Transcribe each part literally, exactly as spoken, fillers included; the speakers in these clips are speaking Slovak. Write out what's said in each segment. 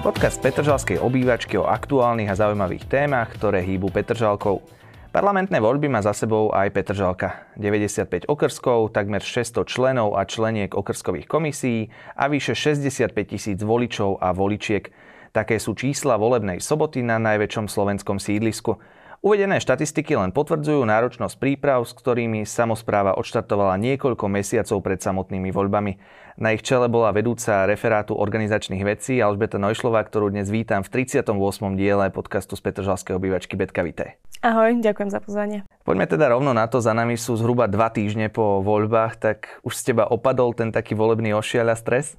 Podcast Petržalskej obývačky o aktuálnych a zaujímavých témach, ktoré hýbu Petržalkou. Parlamentné voľby má za sebou aj Petržalka. deväťdesiatpäť okrskov, takmer šesťsto členov a členiek okrskových komisí a vyše šesťdesiatpäť tisíc voličov a voličiek. Také sú čísla volebnej soboty na najväčšom slovenskom sídlisku. Uvedené štatistiky len potvrdzujú náročnosť príprav, s ktorými samospráva odštartovala niekoľko mesiacov pred samotnými voľbami. Na ich čele bola vedúca referátu organizačných vecí Alžbeta Neuschlová, ktorú dnes vítam v tridsiatom ôsmom diele podcastu Z petržalskej obývačky Betka Vité. Ahoj, ďakujem za pozvanie. Poďme teda rovno na to, za nami sú zhruba dva týždne po voľbách, tak už z teba opadol ten taký volebný ošiaľ a stres?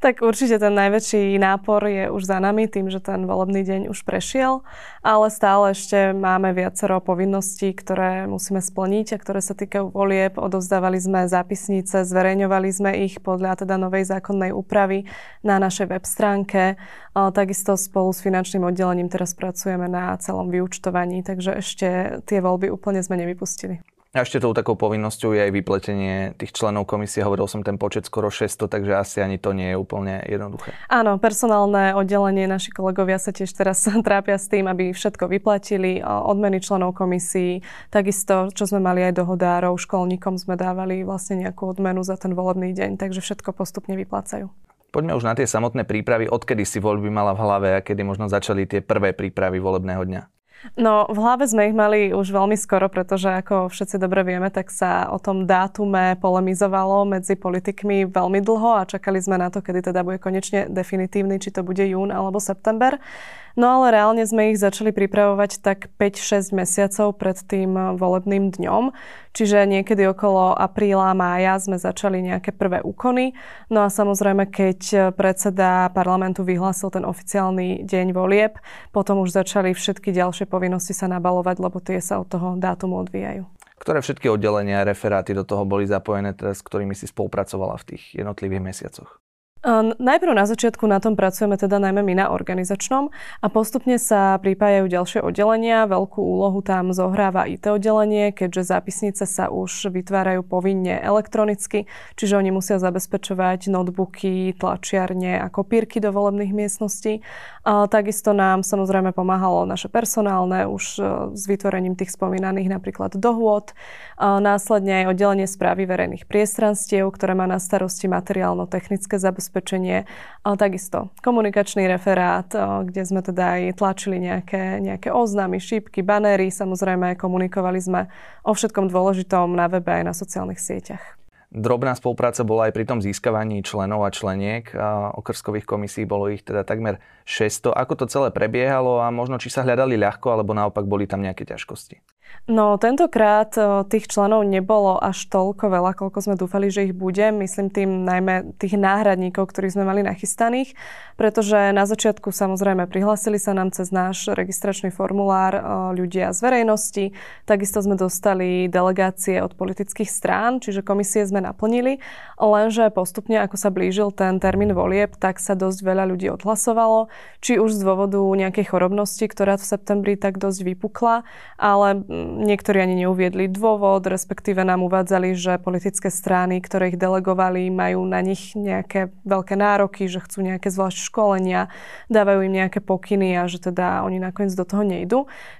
Tak určite ten najväčší nápor je už za nami, tým, že ten volebný deň už prešiel, ale stále ešte máme viacero povinností, ktoré musíme splniť a ktoré sa týkajú volieb. Odovzdávali sme zápisnice, zverejňovali sme ich podľa teda novej zákonnej úpravy na našej web stránke. Takisto spolu s finančným oddelením teraz pracujeme na celom vyúčtovaní, takže ešte tie voľby úplne sme nevypustili. A ešte tou takou povinnosťou je aj vypletenie tých členov komisie. Hovoril som ten počet skoro šesťsto, takže asi ani to nie je úplne jednoduché. Áno, personálne oddelenie, naši kolegovia sa tiež teraz trápia s tým, aby všetko vyplatili, odmeny členov komisí, takisto, čo sme mali aj dohodárov, školníkom sme dávali vlastne nejakú odmenu za ten volebný deň, takže všetko postupne vyplácajú. Poďme už na tie samotné prípravy. Odkedy si voľby mala v hlave a kedy možno začali tie prvé prípravy volebného dňa? No, v hlave sme ich mali už veľmi skoro, pretože ako všetci dobre vieme, tak sa o tom dátume polemizovalo medzi politikmi veľmi dlho a čakali sme na to, kedy teda bude konečne definitívny, či to bude jún alebo september. No ale reálne sme ich začali pripravovať tak päť až šesť mesiacov pred tým volebným dňom. Čiže niekedy okolo apríla, mája sme začali nejaké prvé úkony. No a samozrejme, keď predseda parlamentu vyhlásil ten oficiálny deň volieb, potom už začali všetky ďalšie povinnosti sa nabalovať, lebo tie sa od toho dátumu odvíjajú. Ktoré všetky oddelenia a referáty do toho boli zapojené, s ktorými si spolupracovala v tých jednotlivých mesiacoch? Najprv na začiatku na tom pracujeme teda najmä my na organizačnom a postupne sa pripájajú ďalšie oddelenia. Veľkú úlohu tam zohráva í té oddelenie, keďže zápisnice sa už vytvárajú povinne elektronicky, čiže oni musia zabezpečovať notebooky, tlačiarne a kopírky do volebných miestností. A takisto nám samozrejme pomáhalo naše personálne už s vytvorením tých spomínaných napríklad dohôd. A následne aj oddelenie správy verejných priestranstiev, ktoré má na starosti materiálno-technické zabezpečenie, ale takisto komunikačný referát, kde sme teda aj tlačili nejaké, nejaké oznámy, šípky, banéry. Samozrejme, komunikovali sme o všetkom dôležitom na webe aj na sociálnych sieťach. Drobná spolupráca bola aj pri tom získavaní členov a členiek okrskových komisí, bolo ich teda takmer šesťsto. Ako to celé prebiehalo a možno či sa hľadali ľahko, alebo naopak boli tam nejaké ťažkosti? No, tentokrát tých členov nebolo až toľko veľa, koľko sme dúfali, že ich bude. Myslím tým najmä tých náhradníkov, ktorých sme mali nachystaných, pretože na začiatku samozrejme prihlásili sa nám cez náš registračný formulár ľudia z verejnosti. Takisto sme dostali delegácie od politických strán, čiže komisie sme naplnili, lenže postupne, ako sa blížil ten termín volieb, tak sa dosť veľa ľudí odhlasovalo, či už z dôvodu nejakej chorobnosti, ktorá v septembri tak dosť vypukla, ale niektorí ani neuviedli dôvod, respektíve nám uvádzali, že politické strany, ktoré ich delegovali, majú na nich nejaké veľké nároky, že chcú nejaké zvlášť školenia, dávajú im nejaké pokyny a že teda oni nakoniec do toho nejdu.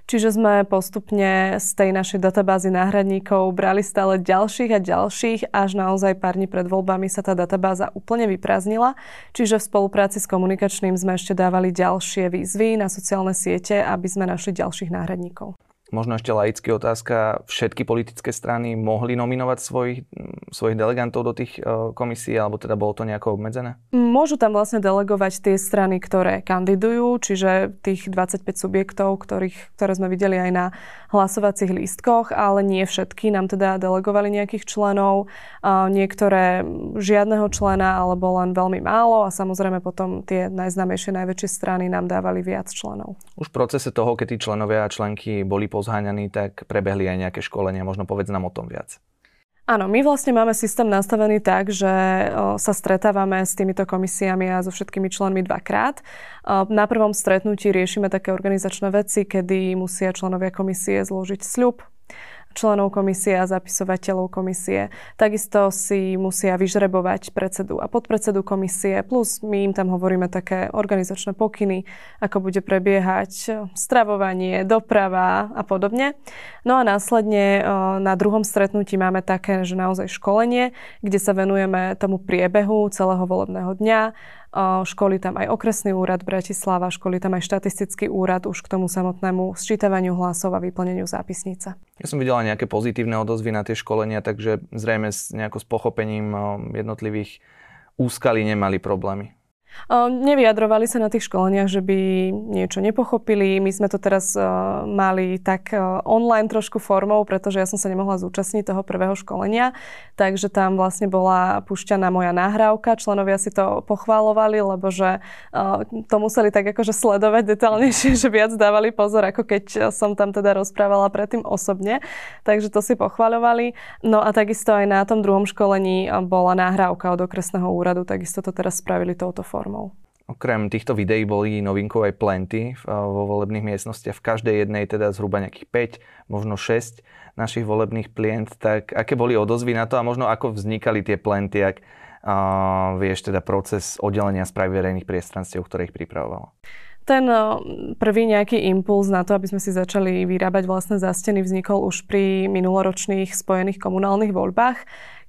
Čiže sme postupne z tej našej databázy náhradníkov brali stále ďalších a ďalších, až naozaj pár dní pred voľbami sa tá databáza úplne vyprázdnila. Čiže v spolupráci s komunikačným sme ešte dávali ďalšie výzvy na sociálne siete, aby sme našli ďalších náhradníkov. Možno ešte laicky otázka, všetky politické strany mohli nominovať svojich, svojich delegantov do tých komisí, alebo teda bolo to nejako obmedzené? Môžu tam vlastne delegovať tie strany, ktoré kandidujú, čiže tých dvadsaťpäť subjektov, ktorých, ktoré sme videli aj na hlasovacích lístkoch, ale nie všetky nám teda delegovali nejakých členov, niektoré žiadneho člena, alebo len veľmi málo a samozrejme potom tie najznámejšie, najväčšie strany nám dávali viac členov. Už v procese toho, keď tí členovia a členky boli po zháňaní, tak prebehli aj nejaké školenia. Možno povedz nám o tom viac. Áno, my vlastne máme systém nastavený tak, že sa stretávame s týmito komisiami a so všetkými členmi dvakrát. Na prvom stretnutí riešime také organizačné veci, kedy musia členovia komisie zložiť sľub, členov komisie a zapisovateľov komisie. Takisto si musia vyžrebovať predsedu a podpredsedu komisie, plus my im tam hovoríme také organizačné pokyny, ako bude prebiehať stravovanie, doprava a podobne. No a následne na druhom stretnutí máme také, že naozaj školenie, kde sa venujeme tomu priebehu celého volebného dňa. Školí tam aj okresný úrad Bratislava, školí tam aj štatistický úrad už k tomu samotnému sčítavaniu hlasov a vyplneniu zápisnice. Ja som videla nejaké pozitívne odozvy na tie školenia, takže zrejme s nejako s pochopením jednotlivých úskalí nemali problémy. Nevyjadrovali sa na tých školeniach, že by niečo nepochopili. My sme to teraz uh, mali tak uh, online trošku formou, pretože ja som sa nemohla zúčastniť toho prvého školenia. Takže tam vlastne bola pušťaná moja nahrávka. Členovia si to pochválovali, lebo že uh, to museli tak akože sledovať detailnejšie, že viac dávali pozor, ako keď som tam teda rozprávala predtým osobne. Takže to si pochváľovali. No a takisto aj na tom druhom školení bola nahrávka od okresného úradu. Takisto to teraz spravili touto formou. Okrem týchto videí boli novinkou aj plenty vo volebných miestnostiach. V každej jednej teda zhruba nejakých päť, možno šesť našich volebných plienc. Tak aké boli odozvy na to a možno ako vznikali tie plenty, ak uh, vieš teda proces oddelenia správ verejných priestranstiev, ktoré ich pripravovalo? Ten prvý nejaký impuls na to, aby sme si začali vyrábať vlastné zásteny, vznikol už pri minuloročných spojených komunálnych voľbách,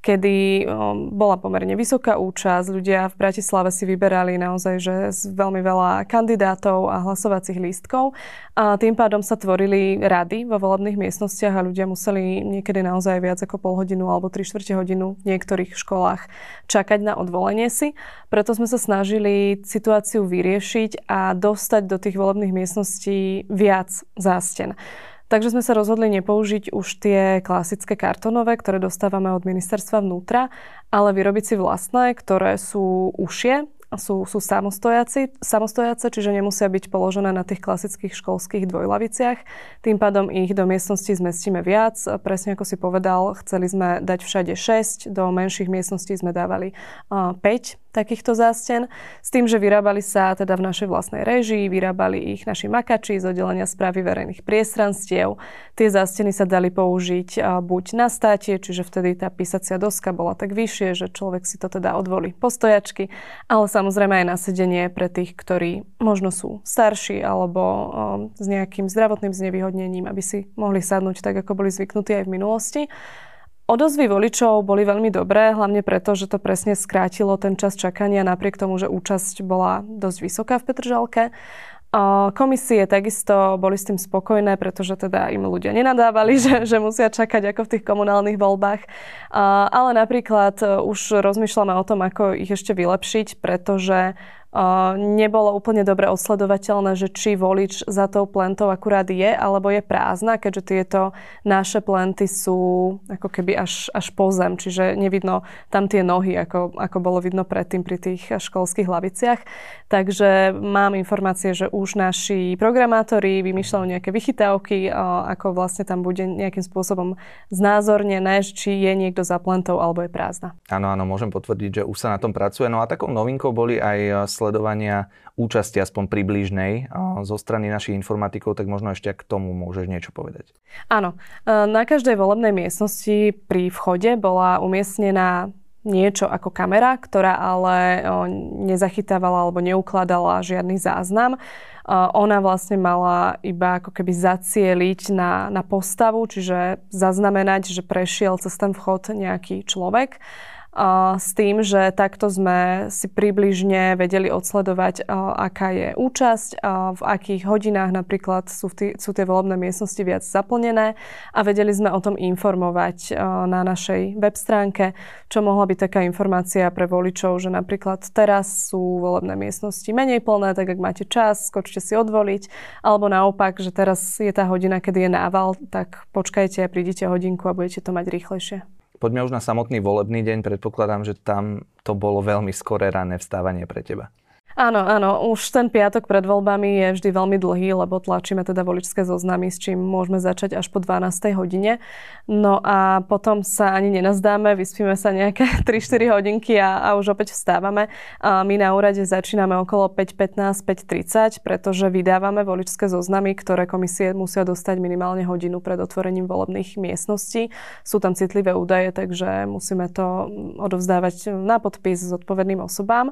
kedy bola pomerne vysoká účasť. Ľudia v Bratislave si vyberali naozaj že veľmi veľa kandidátov a hlasovacích lístkov. A tým pádom sa tvorili rady vo volebných miestnostiach a ľudia museli niekedy naozaj viac ako pol hodinu alebo tri štvrte hodinu v niektorých školách čakať na odvolenie si. Preto sme sa snažili situáciu vyriešiť a dostať do tých volebných miestností viac zásten. Takže sme sa rozhodli nepoužiť už tie klasické kartónové, ktoré dostávame od ministerstva vnútra, ale vyrobiť si vlastné, ktoré sú užšie, sú, sú samostojace, čiže nemusia byť položené na tých klasických školských dvojlaviciach. Tým pádom ich do miestnosti zmestíme viac. Presne ako si povedal, chceli sme dať všade šesť, do menších miestností sme dávali päť takýchto zásten, s tým, že vyrábali sa teda v našej vlastnej réžii, vyrábali ich naši makači z oddelenia správy verejných priestranstiev. Tie zásteny sa dali použiť buď na státie, čiže vtedy tá písacia doska bola tak vyššie, že človek si to teda odvolí po stojačky, ale samozrejme aj na sedenie pre tých, ktorí možno sú starší alebo um, s nejakým zdravotným znevýhodnením, aby si mohli sadnúť tak, ako boli zvyknutí aj v minulosti. Odozvy voličov boli veľmi dobré, hlavne preto, že to presne skrátilo ten čas čakania, napriek tomu, že účasť bola dosť vysoká v Petržalke. Komisie takisto boli s tým spokojné, pretože teda im ľudia nenadávali, že, že musia čakať ako v tých komunálnych voľbách. Ale napríklad už rozmýšľame o tom, ako ich ešte vylepšiť, pretože nebolo úplne dobre odsledovateľné, že či volič za tou plentou akurát je, alebo je prázdna, keďže tieto naše plenty sú ako keby až, až po zem, čiže nevidno tam tie nohy, ako, ako bolo vidno predtým pri tých školských laviciach. Takže mám informácie, že už naši programátori vymýšľajú nejaké vychytávky, ako vlastne tam bude nejakým spôsobom znázornené, či je niekto za plentou, alebo je prázdna. Áno, áno, môžem potvrdiť, že už sa na tom pracuje. No a takou novinkou boli aj sledovania účasti aspoň približnej zo strany našich informatikov, tak možno ešte k tomu môžeš niečo povedať. Áno. Na každej volebnej miestnosti pri vchode bola umiestnená niečo ako kamera, ktorá ale nezachytávala alebo neukladala žiadny záznam. Ona vlastne mala iba ako keby zacieliť na, na postavu, čiže zaznamenať, že prešiel cez ten vchod nejaký človek. S tým, že takto sme si približne vedeli odsledovať, aká je účasť, v akých hodinách napríklad sú, tí, sú tie volebné miestnosti viac zaplnené a vedeli sme o tom informovať na našej web stránke, čo mohla byť taká informácia pre voličov, že napríklad teraz sú volebné miestnosti menej plné, tak ak máte čas, skočte si odvoliť, alebo naopak, že teraz je tá hodina, kedy je nával, tak počkajte, prídite hodinku a budete to mať rýchlejšie. Poďme už na samotný volebný deň. Predpokladám, že tam to bolo veľmi skoré ranné vstávanie pre teba. Áno, áno. Už ten piatok pred voľbami je vždy veľmi dlhý, lebo tlačíme teda voličské zoznamy, s čím môžeme začať až po dvanástej hodine. No a potom sa ani nenazdáme, vyspíme sa nejaké tri štyri hodinky a, a už opäť vstávame. A my na úrade začíname okolo päť pätnásť, päť tridsať, pretože vydávame voličské zoznamy, ktoré komisie musia dostať minimálne hodinu pred otvorením volebných miestností. Sú tam citlivé údaje, takže musíme to odovzdávať na podpis s odpovedným osobám.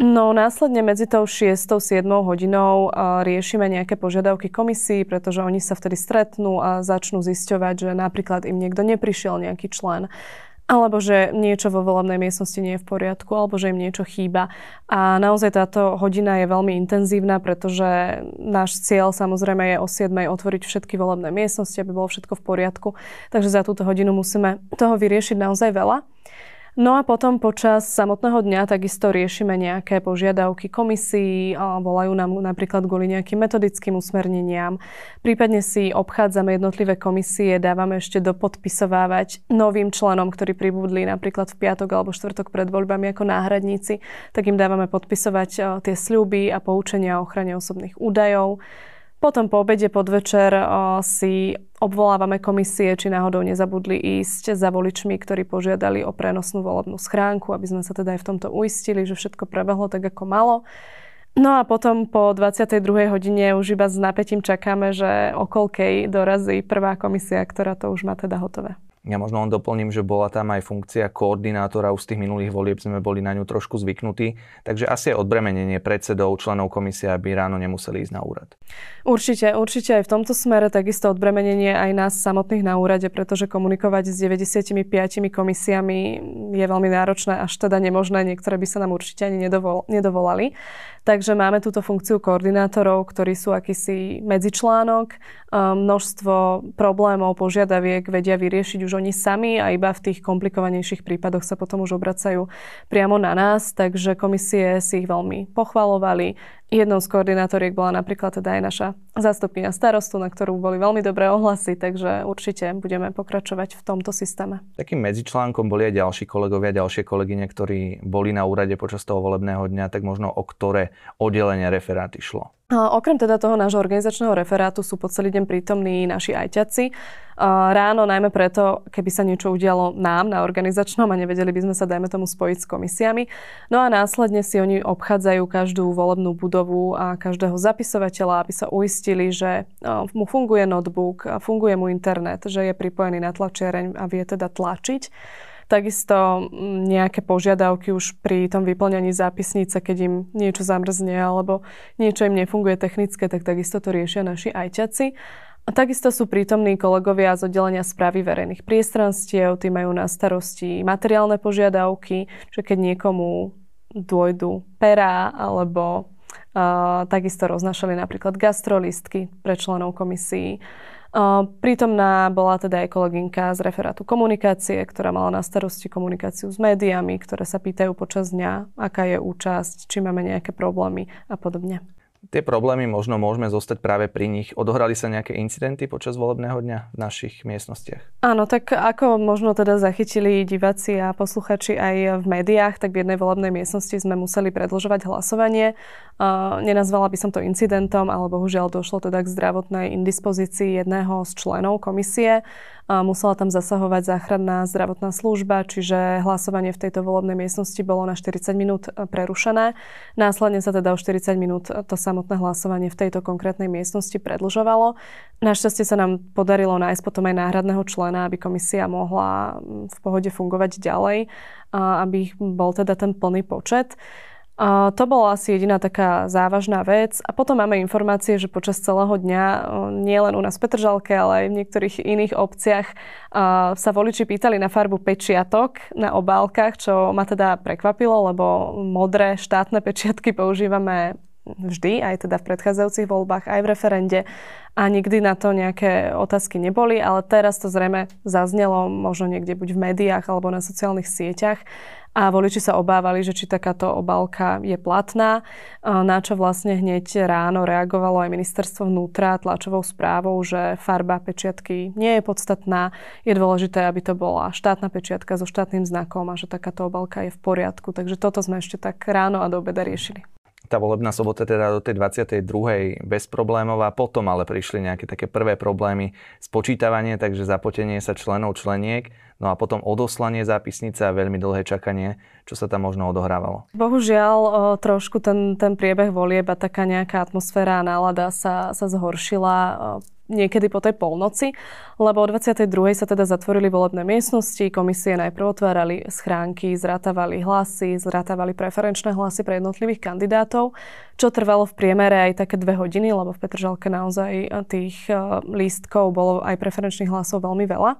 No následne medzi tou šiestou a siedmou hodinou riešime nejaké požiadavky komisí, pretože oni sa vtedy stretnú a začnú zisťovať, že napríklad im niekto neprišiel, nejaký člen, alebo že niečo vo volebnej miestnosti nie je v poriadku, alebo že im niečo chýba. A naozaj táto hodina je veľmi intenzívna, pretože náš cieľ samozrejme je o siedmej otvoriť všetky volebné miestnosti, aby bolo všetko v poriadku. Takže za túto hodinu musíme toho vyriešiť naozaj veľa. No a potom počas samotného dňa takisto riešime nejaké požiadavky komisí, volajú nám napríklad kvôli nejakým metodickým usmerneniam. Prípadne si obchádzame jednotlivé komisie, dávame ešte dopodpisovávať novým členom, ktorí pribudli napríklad v piatok alebo štvrtok pred voľbami ako náhradníci, tak im dávame podpisovať tie sľuby a poučenia o ochrane osobných údajov. Potom po obede, podvečer si obvolávame komisie, či náhodou nezabudli ísť za voličmi, ktorí požiadali o prenosnú volebnú schránku, aby sme sa teda aj v tomto uistili, že všetko prebehlo tak, ako malo. No a potom po dvadsiatej druhej hodine už iba s napätím čakáme, že okolkej dorazí prvá komisia, ktorá to už má teda hotové. Ja možno len doplním, že bola tam aj funkcia koordinátora, už z tých minulých volieb sme boli na ňu trošku zvyknutí, takže asi je odbremenenie predsedov, členov komisie, aby ráno nemuseli ísť na úrad. Určite, určite aj v tomto smere takisto odbremenenie aj nás samotných na úrade, pretože komunikovať s deväťdesiatimi piatimi komisiami je veľmi náročné, až teda nemožné, niektoré by sa nám určite ani nedovol, nedovolali. Takže máme túto funkciu koordinátorov, ktorí sú akýsi medzičlánok, množstvo problémov, požiadaviek vedia vyriešiť už oni sami a iba v tých komplikovanejších prípadoch sa potom už obracajú priamo na nás, takže komisie si ich veľmi pochvalovali. Jednou z koordinátoriek bola napríklad teda aj naša zástupkyňa starostu, na ktorú boli veľmi dobré ohlasy, takže určite budeme pokračovať v tomto systéme. Takým medzičlánkom boli aj ďalší kolegovia, ďalšie kolegyne, ktorí boli na úrade počas toho volebného dňa, tak možno o ktoré oddelenie referáty šlo. Okrem teda toho nášho organizačného referátu sú po celý deň prítomní naši ajťaci. Ráno najmä preto, keby sa niečo udialo nám na organizačnom a nevedeli by sme sa, dajme tomu, spojiť s komisiami. No a následne si oni obchádzajú každú volebnú budovu a každého zapisovateľa, aby sa uistili, že mu funguje notebook, funguje mu internet, že je pripojený na tlačiareň a vie teda tlačiť. Takisto nejaké požiadavky už pri tom vyplňaní zápisnice, keď im niečo zamrzne alebo niečo im nefunguje technické, tak takisto to riešia naši ajťaci. A takisto sú prítomní kolegovia z oddelenia správy verejných priestranstiev, tí majú na starosti materiálne požiadavky, že keď niekomu dôjdu perá alebo uh, takisto roznašali napríklad gastrolistky pre členov komisií. Prítomná bola teda aj kolegynka z referátu komunikácie, ktorá mala na starosti komunikáciu s médiami, ktoré sa pýtajú počas dňa, aká je účasť, či máme nejaké problémy a podobne. Tie problémy možno môžeme zostať práve pri nich. Odohrali sa nejaké incidenty počas volebného dňa v našich miestnostiach? Áno, tak ako možno teda zachytili diváci a posluchači aj v médiách, tak v jednej volebnej miestnosti sme museli predĺžovať hlasovanie. Uh, nenazvala by som to incidentom, ale bohužiaľ došlo teda k zdravotnej indispozícii jedného z členov komisie. Uh, musela tam zasahovať záchranná zdravotná služba, čiže hlasovanie v tejto volebnej miestnosti bolo na štyridsať minút prerušené. Následne sa teda o štyridsať minút to sa samotné hlasovanie v tejto konkrétnej miestnosti predĺžovalo. Našťastie sa nám podarilo nájsť potom aj náhradného člena, aby komisia mohla v pohode fungovať ďalej, aby bol teda ten plný počet. A to bola asi jediná taká závažná vec. A potom máme informácie, že počas celého dňa, nie len u nás v Petržalke, ale aj v niektorých iných obciach, sa voliči pýtali na farbu pečiatok na obálkach, čo ma teda prekvapilo, lebo modré štátne pečiatky používame vždy, aj teda v predchádzajúcich voľbách, aj v referende. A nikdy na to nejaké otázky neboli, ale teraz to zrejme zaznelo možno niekde buď v médiách alebo na sociálnych sieťach. A voliči sa obávali, že či takáto obálka je platná, na čo vlastne hneď ráno reagovalo aj ministerstvo vnútra tlačovou správou, že farba pečiatky nie je podstatná. Je dôležité, aby to bola štátna pečiatka so štátnym znakom a že takáto obálka je v poriadku. Takže toto sme ešte tak ráno a do obeda riešili. tá volebná sobota teda do tej dvadsiatej druhej bezproblémová. Potom ale prišli nejaké také prvé problémy, spočítavanie, takže zapotenie sa členov, členiek, no a potom odoslanie zápisnice a veľmi dlhé čakanie, čo sa tam možno odohrávalo. Bohužiaľ trošku ten, ten priebeh volieb a taká nejaká atmosféra a nálada sa, sa zhoršila niekedy po tej polnoci, lebo o dvadsiatej druhej sa teda zatvorili volebné miestnosti, komisie najprv otvárali schránky, zrátavali hlasy, zrátavali preferenčné hlasy pre jednotlivých kandidátov, čo trvalo v priemere aj také dve hodiny, lebo v Petržalke naozaj tých lístkov bolo aj preferenčných hlasov veľmi veľa.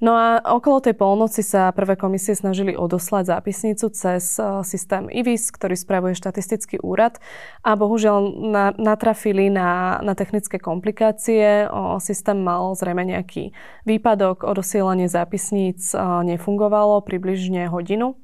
No a okolo tej polnoci sa prvé komisie snažili odoslať zápisnicu cez systém I V I S, ktorý spravuje štatistický úrad, a bohužiaľ na, natrafili na, na technické komplikácie. O, systém mal zrejme nejaký výpadok, odosielanie zápisníc o, nefungovalo približne hodinu.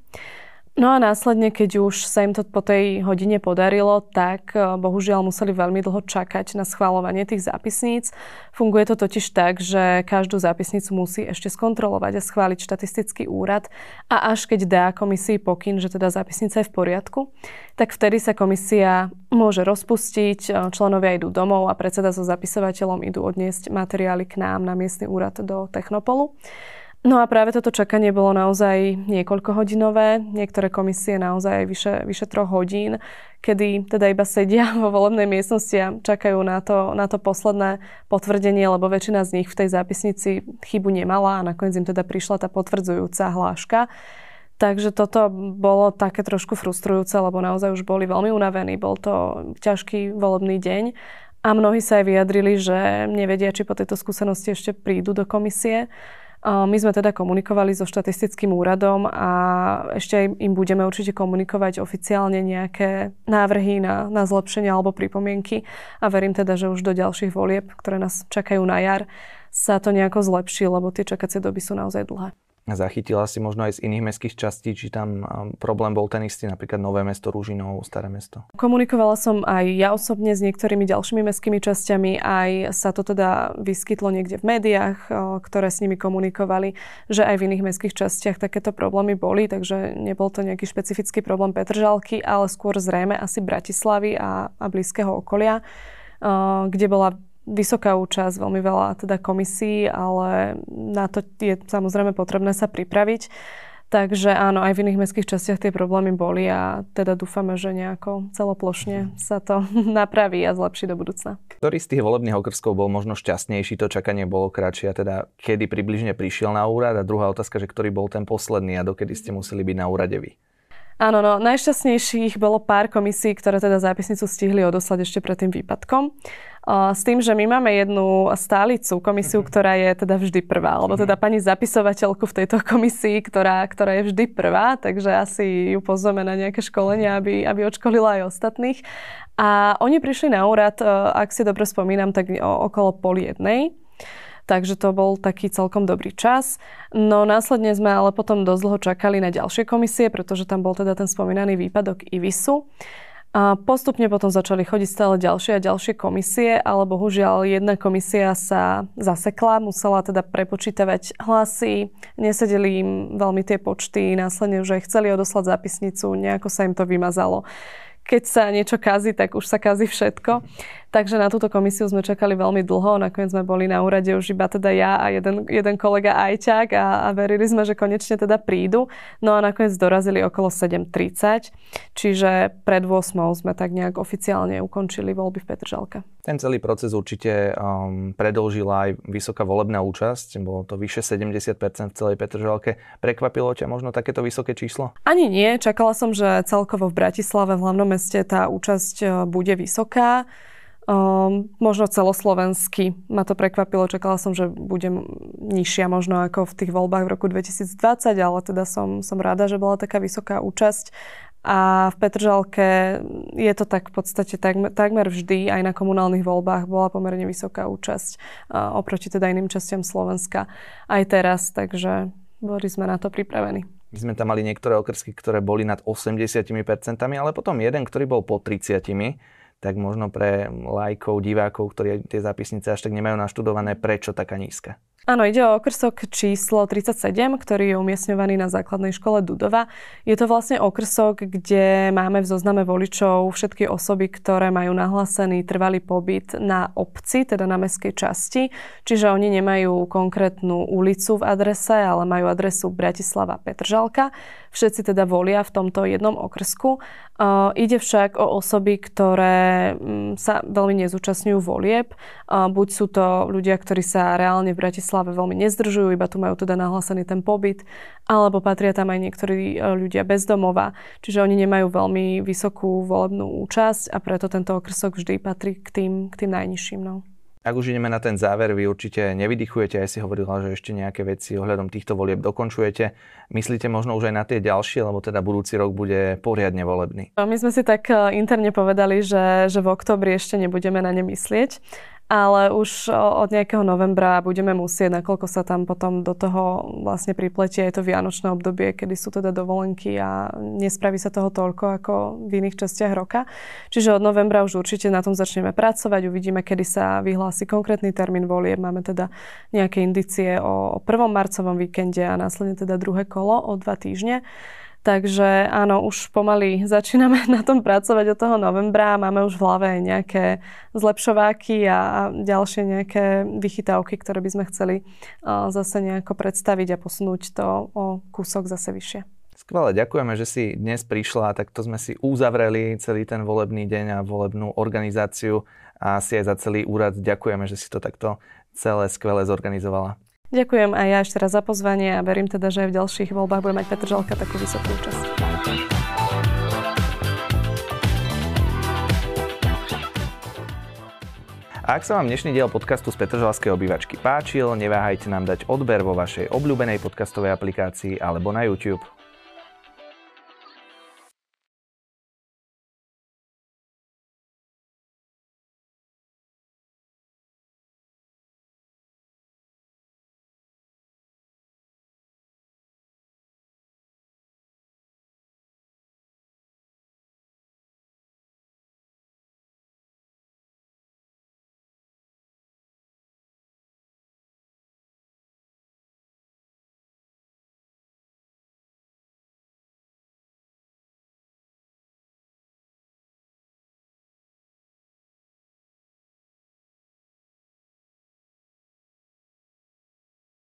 No a následne, keď už sa im to po tej hodine podarilo, tak bohužiaľ museli veľmi dlho čakať na schvaľovanie tých zápisníc. Funguje to totiž tak, že každú zápisnicu musí ešte skontrolovať a schváliť štatistický úrad, a až keď dá komisii pokyn, že teda zápisnica je v poriadku, tak vtedy sa komisia môže rozpustiť, členovia idú domov a predseda so zapisovateľom idú odniesť materiály k nám na miestny úrad do Technopolu. No a práve toto čakanie bolo naozaj niekoľkohodinové. Niektoré komisie naozaj vyše, vyše troch hodín, kedy teda iba sedia vo volebnej miestnosti a čakajú na to, na to posledné potvrdenie, lebo väčšina z nich v tej zápisnici chybu nemala a nakoniec im teda prišla tá potvrdzujúca hláška. Takže toto bolo také trošku frustrujúce, lebo naozaj už boli veľmi unavení. Bol to ťažký volebný deň. A mnohí sa aj vyjadrili, že nevedia, či po tejto skúsenosti ešte prídu do komisie. My sme teda komunikovali so štatistickým úradom a ešte im budeme určite komunikovať oficiálne nejaké návrhy na, na zlepšenie alebo pripomienky, a verím teda, že už do ďalších volieb, ktoré nás čakajú na jar, sa to nejako zlepší, lebo tie čakacie doby sú naozaj dlhé. Zachytila si možno aj z iných mestských častí, či tam problém bol ten istý, napríklad Nové Mesto, Ružinov, Staré Mesto? Komunikovala som aj ja osobne s niektorými ďalšími mestskými časťami, aj sa to teda vyskytlo niekde v médiách, ktoré s nimi komunikovali, že aj v iných mestských častiach takéto problémy boli, takže nebol to nejaký špecifický problém Petržalky, ale skôr zrejme asi Bratislavy a, a blízkeho okolia, kde bola vysoká účasť, veľmi veľa teda komisí, ale na to je samozrejme potrebné sa pripraviť. Takže áno, aj v iných mestských častiach tie problémy boli, a teda dúfame, že nejako celoplošne sa to napraví a zlepší do budúcna. Ktorý z tých volebných okrskov bol možno šťastnejší, to čakanie bolo kratšie, a teda kedy približne prišiel na úrad, a druhá otázka, že ktorý bol ten posledný a dokedy ste museli byť na úrade vy? Áno, no, najšťastnejších bolo pár komisí, ktoré teda zápisnicu stihli odoslať ešte pred tým výpadkom. S tým, že my máme jednu stálicu, komisiu, ktorá je teda vždy prvá, alebo teda pani zapisovateľku v tejto komisii, ktorá, ktorá je vždy prvá, takže asi ju pozveme na nejaké školenia, aby, aby odškolila aj ostatných. A oni prišli na úrad, ak si dobre spomínam, tak okolo pol jednej. Takže to bol taký celkom dobrý čas. No následne sme ale potom dosť dlho čakali na ďalšie komisie, pretože tam bol teda ten spomínaný výpadok I V I S-u. A postupne potom začali chodiť stále ďalšie a ďalšie komisie, ale bohužiaľ jedna komisia sa zasekla, musela teda prepočítavať hlasy, nesedeli im veľmi tie počty, následne už aj chceli odoslať zápisnicu, nejako sa im to vymazalo. Keď sa niečo kazí, tak už sa kazí všetko. Takže na túto komisiu sme čakali veľmi dlho. Nakoniec sme boli na úrade už iba teda ja a jeden, jeden kolega ajťák a, a verili sme, že konečne teda prídu. No a nakoniec dorazili okolo sedem tridsať. Čiže pred ôsmou sme tak nejak oficiálne ukončili voľby v Petržalke. Ten celý proces určite um, predĺžila aj vysoká volebná účasť. Bolo to vyše sedemdesiat percent v celej Petržalke. Prekvapilo ťa možno takéto vysoké číslo? Ani nie. Čakala som, že celkovo v Bratislave, v hlavnom meste, tá účasť bude vysoká. Um, možno celoslovensky ma to prekvapilo. Čakala som, že budem nižšia možno ako v tých voľbách v roku dvetisícdvadsať, ale teda som, som rada, že bola taká vysoká účasť. A v Petržalke je to tak v podstate takmer, takmer vždy, aj na komunálnych voľbách bola pomerne vysoká účasť uh, oproti teda iným častiam Slovenska aj teraz, takže boli sme na to pripravení. My sme tam mali niektoré okresky, ktoré boli nad osemdesiat percent, ale potom jeden, ktorý bol po tridsať percent. Tak možno pre laikov, divákov, ktorí tie zápisnice až tak nemajú naštudované, prečo taká nízka? Áno, ide o okrsok číslo tridsaťsedem, ktorý je umiestňovaný na základnej škole Dudova. Je to vlastne okrsok, kde máme v zozname voličov všetky osoby, ktoré majú nahlásený trvalý pobyt na obci, teda na mestskej časti. Čiže oni nemajú konkrétnu ulicu v adrese, ale majú adresu Bratislava-Petržalka. Všetci teda volia v tomto jednom okrsku. Uh, ide však o osoby, ktoré um, sa veľmi nezúčastňujú volieb. Uh, buď sú to ľudia, ktorí sa reálne v Bratislave veľmi nezdržujú, iba tu majú teda nahlásený ten pobyt, alebo patria tam aj niektorí ľudia bez domova, čiže oni nemajú veľmi vysokú volebnú účasť a preto tento okrsok vždy patrí k tým, k tým najnižším. No. Ak už ideme na ten záver, vy určite nevydychujete, aj si hovorila, že ešte nejaké veci ohľadom týchto volieb dokončujete. Myslíte možno už aj na tie ďalšie, lebo teda budúci rok bude poriadne volebný? My sme si tak interne povedali, že, že v októbri ešte nebudeme na ne myslieť. Ale už od nejakého novembra budeme musieť, nakoľko sa tam potom do toho vlastne pripletie aj to vianočné obdobie, kedy sú teda dovolenky a nespraví sa toho toľko ako v iných častiach roka. Čiže od novembra už určite na tom začneme pracovať, uvidíme, kedy sa vyhlási konkrétny termín volieb. Máme teda nejaké indície o prvom marcovom víkende a následne teda druhé kolo o dva týždne. Takže áno, už pomaly začíname na tom pracovať od toho novembra. Máme už v hlave nejaké zlepšováky a ďalšie nejaké vychytávky, ktoré by sme chceli zase nejako predstaviť a posunúť to o kúsok zase vyššie. Skvelé, ďakujeme, že si dnes prišla. Takto sme si uzavreli celý ten volebný deň a volebnú organizáciu a si aj za celý úrad ďakujeme, že si to takto celé skvelé zorganizovala. Ďakujem aj ja ešte raz za pozvanie a verím teda, že aj v ďalších voľbách bude mať Petržalka takú vysokú účasť. A ak sa vám dnešný diel podcastu z Petržalskej obývačky páčil, neváhajte nám dať odber vo vašej obľúbenej podcastovej aplikácii alebo na YouTube.